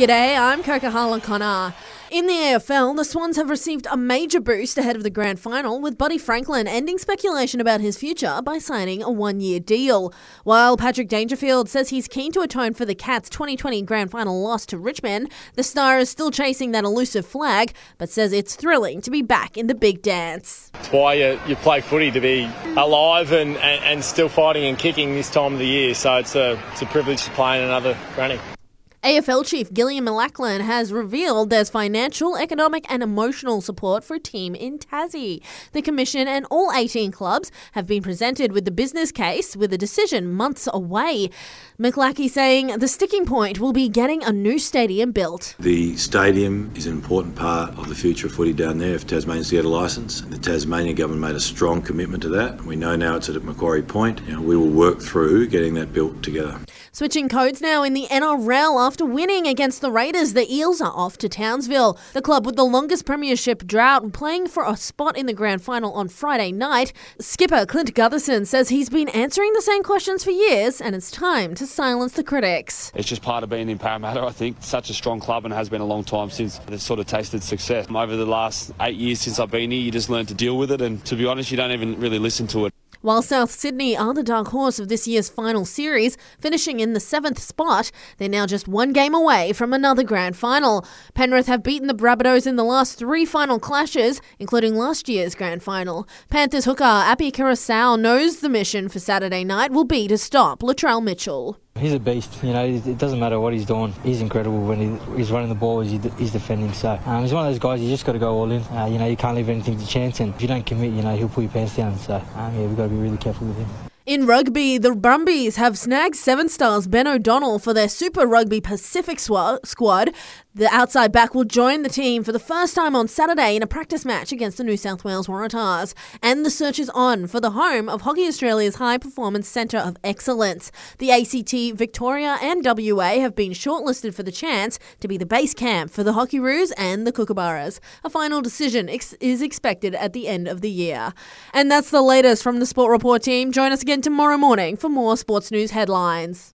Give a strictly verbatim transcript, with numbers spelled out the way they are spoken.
G'day, I'm Kokohala Connor. In the A F L, the Swans have received a major boost ahead of the grand final, with Buddy Franklin ending speculation about his future by signing a one-year deal. While Patrick Dangerfield says he's keen to atone for the Cats' twenty twenty grand final loss to Richmond, the star is still chasing that elusive flag, but says it's thrilling to be back in the big dance. It's why you, you play footy, to be alive and, and, and still fighting and kicking this time of the year, so it's a, it's a privilege to play in another granny. A F L chief Gillian McLachlan has revealed there's financial, economic and emotional support for a team in Tassie. The Commission and all eighteen clubs have been presented with the business case, with a decision months away. McLachlan saying the sticking point will be getting a new stadium built. The stadium is an important part of the future of footy down there if Tasmanians to get a licence. The Tasmanian government made a strong commitment to that. We know now it's at Macquarie Point. You know, we will work through getting that built together. Switching codes now in the N R L after winning against the Raiders, the Eels are off to Townsville. The club with the longest premiership drought playing for a spot in the grand final on Friday night. Skipper Clint Gutherson says he's been answering the same questions for years and it's time to silence the critics. It's just part of being in Parramatta, I think. Such a strong club, and has been a long time since they've sort of tasted success. Over the last eight years since I've been here, you just learn to deal with it, and to be honest, you don't even really listen to it. While South Sydney are the dark horse of this year's final series, finishing in the seventh spot, they're now just one game away from another grand final. Penrith have beaten the Rabbitohs in the last three final clashes, including last year's grand final. Panthers hooker Apii Koroisau knows the mission for Saturday night will be to stop Latrell Mitchell. He's a beast, you know, it doesn't matter what he's doing. He's incredible when he, he's running the ball, he's, he's defending. So um, he's one of those guys, you just got to go all in. Uh, you know, you can't leave anything to chance, and if you don't commit, you know, he'll pull your pants down. So um, yeah, we've got to be really careful with him. In rugby, the Brumbies have snagged Seven Stars Ben O'Donnell for their Super Rugby Pacific squad. The outside back will join the team for the first time on Saturday in a practice match against the New South Wales Waratahs. And the search is on for the home of Hockey Australia's High Performance Centre of Excellence. The A C T, Victoria and W A have been shortlisted for the chance to be the base camp for the Hockeroos and the Kookaburras. A final decision ex- is expected at the end of the year. And that's the latest from the Sport Report team. Join us again tomorrow morning for more sports news headlines.